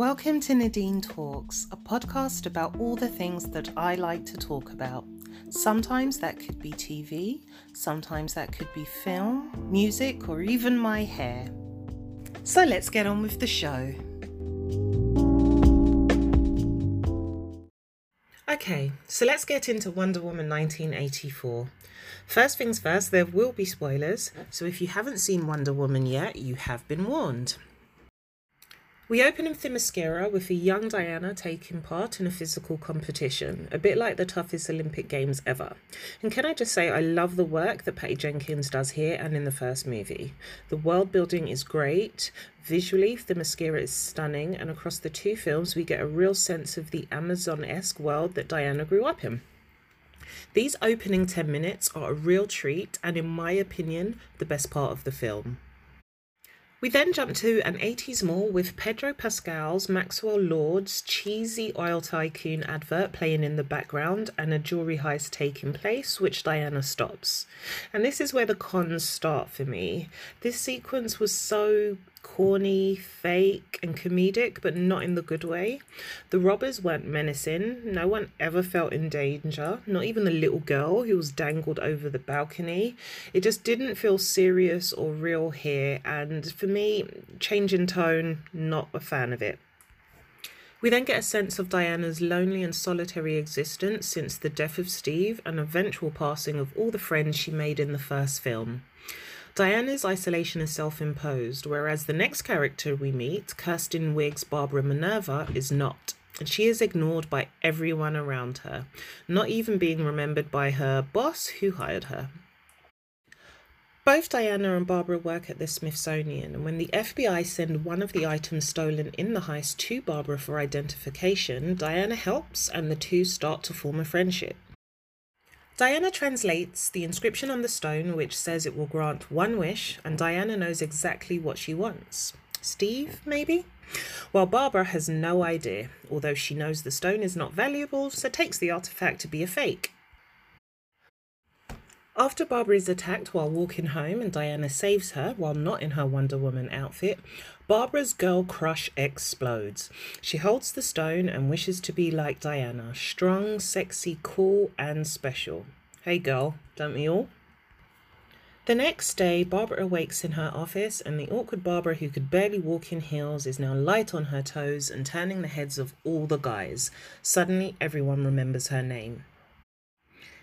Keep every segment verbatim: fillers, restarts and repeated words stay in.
Welcome to Nadine Talks, a podcast about all the things that I like to talk about. Sometimes that could be T V, sometimes that could be film, music, or even my hair. So let's get on with the show. Okay, so let's get into Wonder Woman nineteen eighty-four. First things first, there will be spoilers, so if you haven't seen Wonder Woman yet, you have been warned. We open in Themyscira with a young Diana taking part in a physical competition, a bit like the toughest Olympic Games ever. And can I just say, I love the work that Patty Jenkins does here and in the first movie. The world building is great. Visually, Themyscira is stunning, and across the two films we get a real sense of the Amazon-esque world that Diana grew up in. These opening ten minutes are a real treat, and in my opinion, the best part of the film. We then jump to an eighties mall with Pedro Pascal's Maxwell Lord's cheesy oil tycoon advert playing in the background and a jewellery heist taking place, which Diana stops. And this is where the cons start for me. This sequence was so corny, fake and comedic, but not in the good way. The robbers weren't menacing, no one ever felt in danger, not even the little girl who was dangled over the balcony. It just didn't feel serious or real here, and for me, change in tone, not a fan of it. We then get a sense of Diana's lonely and solitary existence since the death of Steve and eventual passing of all the friends she made in the first film. Diana's isolation is self-imposed, whereas the next character we meet, Kristen Wiig's Barbara Minerva, is not. And she is ignored by everyone around her, not even being remembered by her boss who hired her. Both Diana and Barbara work at the Smithsonian, and when the F B I send one of the items stolen in the heist to Barbara for identification, Diana helps and the two start to form a friendship. Diana translates the inscription on the stone, which says it will grant one wish, and Diana knows exactly what she wants. Steve, maybe? While Barbara has no idea, although she knows the stone is not valuable, so takes the artifact to be a fake. After Barbara is attacked while walking home and Diana saves her while not in her Wonder Woman outfit, Barbara's girl crush explodes. She holds the stone and wishes to be like Diana, strong, sexy, cool and special. Hey girl, don't we all? The next day, Barbara awakes in her office and the awkward Barbara who could barely walk in heels is now light on her toes and turning the heads of all the guys. Suddenly everyone remembers her name.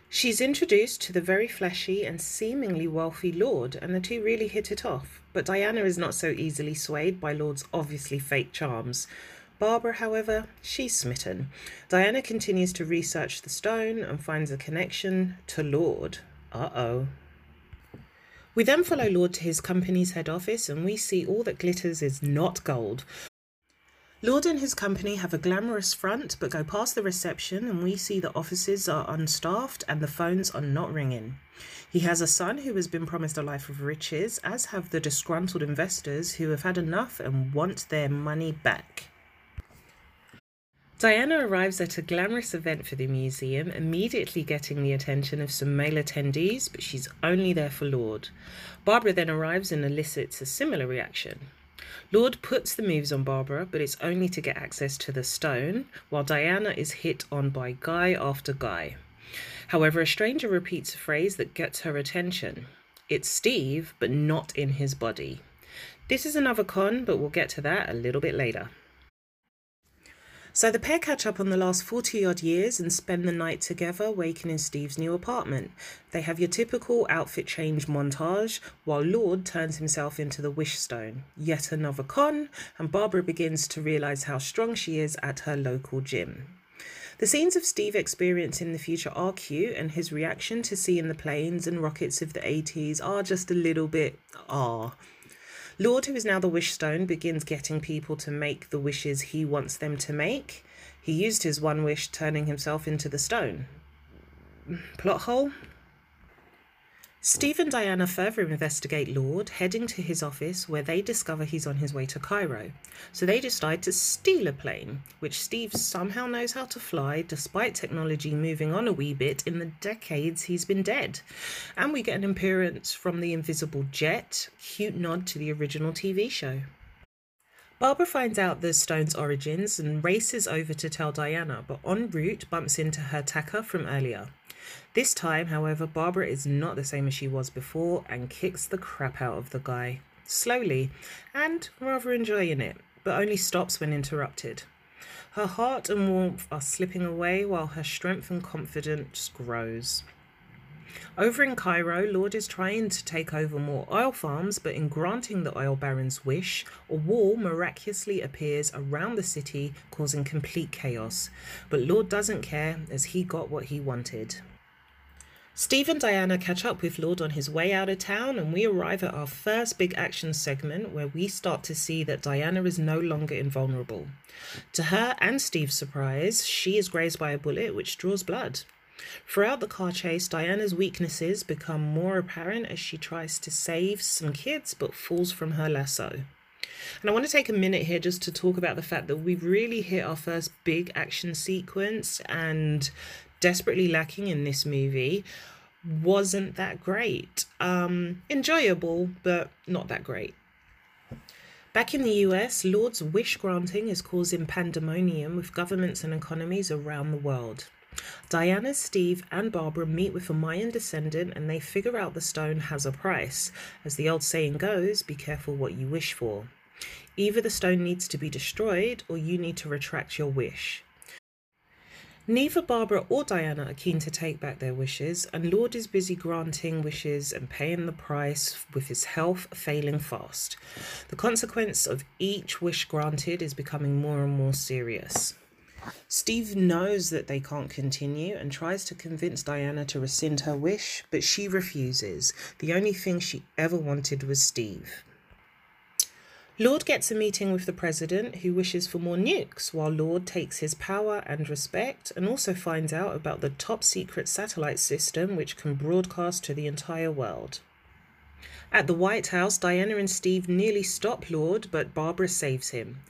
She's introduced to the very flashy and seemingly wealthy Lord, and the two really hit it off, but Diana is not so easily swayed by Lord's obviously fake charms. Barbara, however, she's smitten. Diana continues to research the stone and finds a connection to Lord. Uh-oh. We then follow Lord to his company's head office, and we see all that glitters is not gold. Lord and his company have a glamorous front, but go past the reception and we see the offices are unstaffed and the phones are not ringing. He has a son who has been promised a life of riches, as have the disgruntled investors who have had enough and want their money back. Diana arrives at a glamorous event for the museum, immediately getting the attention of some male attendees, but she's only there for Lord. Barbara then arrives and elicits a similar reaction. Lord puts the moves on Barbara, but it's only to get access to the stone, while Diana is hit on by guy after guy. However, a stranger repeats a phrase that gets her attention. It's Steve, but not in his body. This is another con, but we'll get to that a little bit later. So the pair catch up on the last forty odd years and spend the night together, waking in Steve's new apartment. They have your typical outfit change montage, while Lord turns himself into the Wishstone, yet another con, and Barbara begins to realise how strong she is at her local gym. The scenes of Steve experiencing the future are cute, and his reaction to seeing the planes and rockets of the eighties are just a little bit, ah. Lord, who is now the Wishstone, begins getting people to make the wishes he wants them to make. He used his one wish, turning himself into the stone. Plot hole? Steve and Diana further investigate Lord, heading to his office where they discover he's on his way to Cairo. So they decide to steal a plane, which Steve somehow knows how to fly despite technology moving on a wee bit in the decades he's been dead. And we get an appearance from the invisible jet, cute nod to the original T V show. Barbara finds out the stone's origins and races over to tell Diana, but en route bumps into her attacker from earlier. This time, however, Barbara is not the same as she was before and kicks the crap out of the guy, slowly, and rather enjoying it, but only stops when interrupted. Her heart and warmth are slipping away while her strength and confidence grows. Over in Cairo, Lord is trying to take over more oil farms, but in granting the oil baron's wish, a wall miraculously appears around the city, causing complete chaos. But Lord doesn't care, as he got what he wanted. Steve and Diana catch up with Lord on his way out of town, and we arrive at our first big action segment where we start to see that Diana is no longer invulnerable. To her and Steve's surprise, she is grazed by a bullet which draws blood. Throughout the car chase, Diana's weaknesses become more apparent as she tries to save some kids but falls from her lasso. And I want to take a minute here just to talk about the fact that we really hit our first big action sequence, and desperately lacking in this movie, wasn't that great. Um, enjoyable, but not that great. Back in the U S, Lord's wish granting is causing pandemonium with governments and economies around the world. Diana, Steve and Barbara meet with a Mayan descendant and they figure out the stone has a price. As the old saying goes, be careful what you wish for. Either the stone needs to be destroyed or you need to retract your wish. Neither Barbara or Diana are keen to take back their wishes, and Lord is busy granting wishes and paying the price with his health failing fast. The consequence of each wish granted is becoming more and more serious. Steve knows that they can't continue and tries to convince Diana to rescind her wish, but she refuses. The only thing she ever wanted was Steve. Lord gets a meeting with the president, who wishes for more nukes, while Lord takes his power and respect and also finds out about the top secret satellite system which can broadcast to the entire world. At the White House, Diana and Steve nearly stop Lord, but Barbara saves him.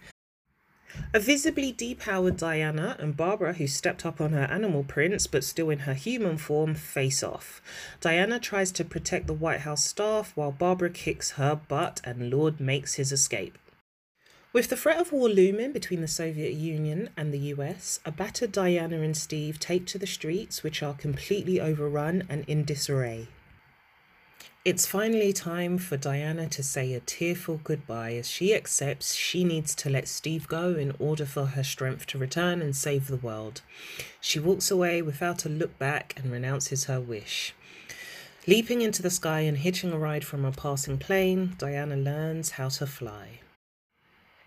A visibly depowered Diana and Barbara, who stepped up on her animal prints but still in her human form, face off. Diana tries to protect the White House staff while Barbara kicks her butt and Lord makes his escape. With the threat of war looming between the Soviet Union and the U S, a battered Diana and Steve take to the streets, which are completely overrun and in disarray. It's finally time for Diana to say a tearful goodbye as she accepts she needs to let Steve go in order for her strength to return and save the world. She walks away without a look back and renounces her wish. Leaping into the sky and hitching a ride from a passing plane, Diana learns how to fly.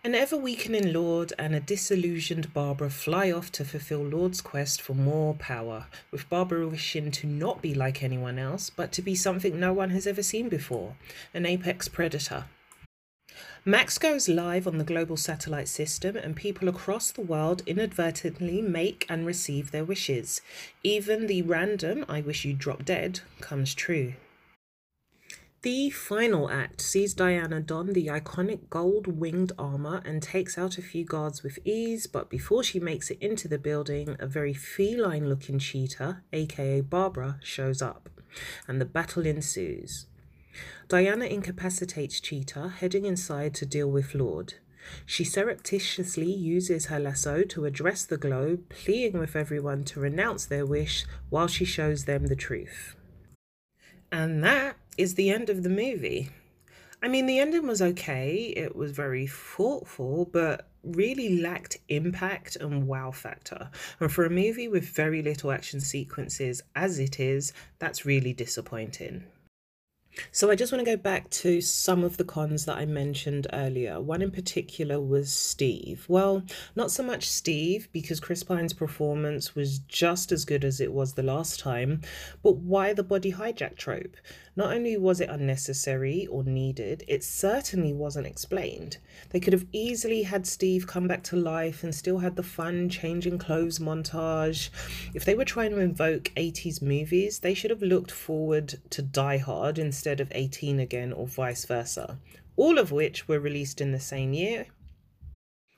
An ever-weakening Lord and a disillusioned Barbara fly off to fulfill Lord's quest for more power, with Barbara wishing to not be like anyone else, but to be something no one has ever seen before, an apex predator. Max goes live on the global satellite system and people across the world inadvertently make and receive their wishes. Even the random "I wish you'd drop dead" comes true. The final act sees Diana don the iconic gold-winged armour and takes out a few guards with ease, but before she makes it into the building, a very feline-looking cheetah, aka Barbara, shows up, and the battle ensues. Diana incapacitates Cheetah, heading inside to deal with Lord. She surreptitiously uses her lasso to address the globe, pleading with everyone to renounce their wish while she shows them the truth. And that is the end of the movie. I mean, the ending was okay, it was very thoughtful, but really lacked impact and wow factor. And for a movie with very little action sequences as it is, that's really disappointing. So I just want to go back to some of the cons that I mentioned earlier. One in particular was Steve. Well, not so much Steve, because Chris Pine's performance was just as good as it was the last time, but why the body hijack trope? Not only was it unnecessary or needed, it certainly wasn't explained. They could have easily had Steve come back to life and still had the fun changing clothes montage. If they were trying to invoke eighties movies, they should have looked forward to Die Hard instead instead of eighteen Again or vice versa, all of which were released in the same year.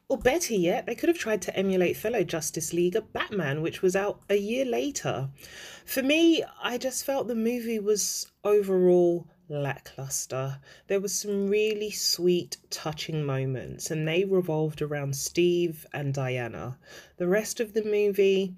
Or better yet, they could have tried to emulate fellow Justice League Batman, which was out a year later. For me, I just felt the movie was overall lackluster. There were some really sweet, touching moments, and they revolved around Steve and Diana. The rest of the movie,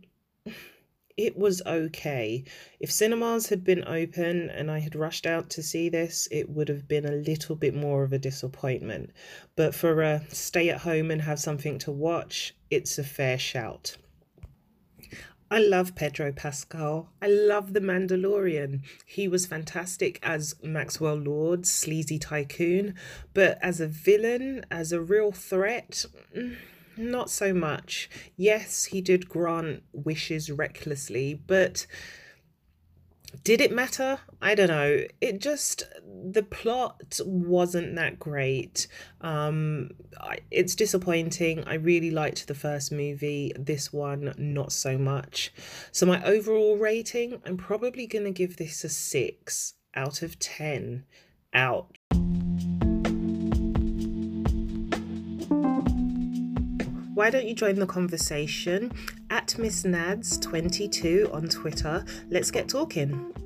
it was okay. If cinemas had been open and I had rushed out to see this, it would have been a little bit more of a disappointment. But for a stay at home and have something to watch, it's a fair shout. I love Pedro Pascal. I love The Mandalorian. He was fantastic as Maxwell Lord, sleazy tycoon, but as a villain, as a real threat, not so much. Yes, he did grant wishes recklessly, but did it matter? I don't know. It just, the plot wasn't that great. Um, it's disappointing. I really liked the first movie. This one, not so much. So my overall rating, I'm probably going to give this a six out of ten. Ouch. Why don't you join the conversation at Miss Nads twenty-two on Twitter? Let's get talking.